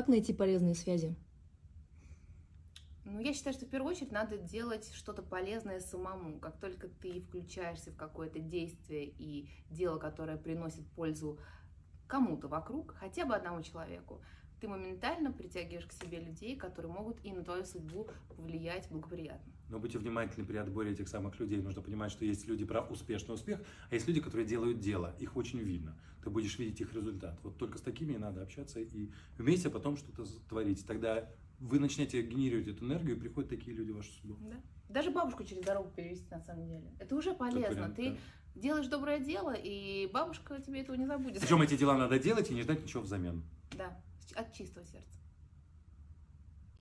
Как найти полезные связи? Ну, я считаю, что в первую очередь надо делать что-то полезное самому. Как только ты включаешься в какое-то действие и дело, которое приносит пользу кому-то вокруг, хотя бы одному человеку, ты моментально притягиваешь к себе людей, которые могут и на твою судьбу повлиять благоприятно. Но будьте внимательны при отборе этих самых людей. Нужно понимать, что есть люди про успешный успех, а есть люди, которые делают дело. Их очень видно. Ты будешь видеть их результат. Вот только с такими и надо общаться и вместе потом что-то творить. Тогда вы начнете генерировать эту энергию, и приходят такие люди в вашу судьбу. Да. Даже бабушку через дорогу перевести, на самом деле. Это уже полезно. Вариант, ты да. делаешь доброе дело, и бабушка тебе этого не забудет. Причем эти дела надо делать и не ждать ничего взамен. Да. От чистого сердца.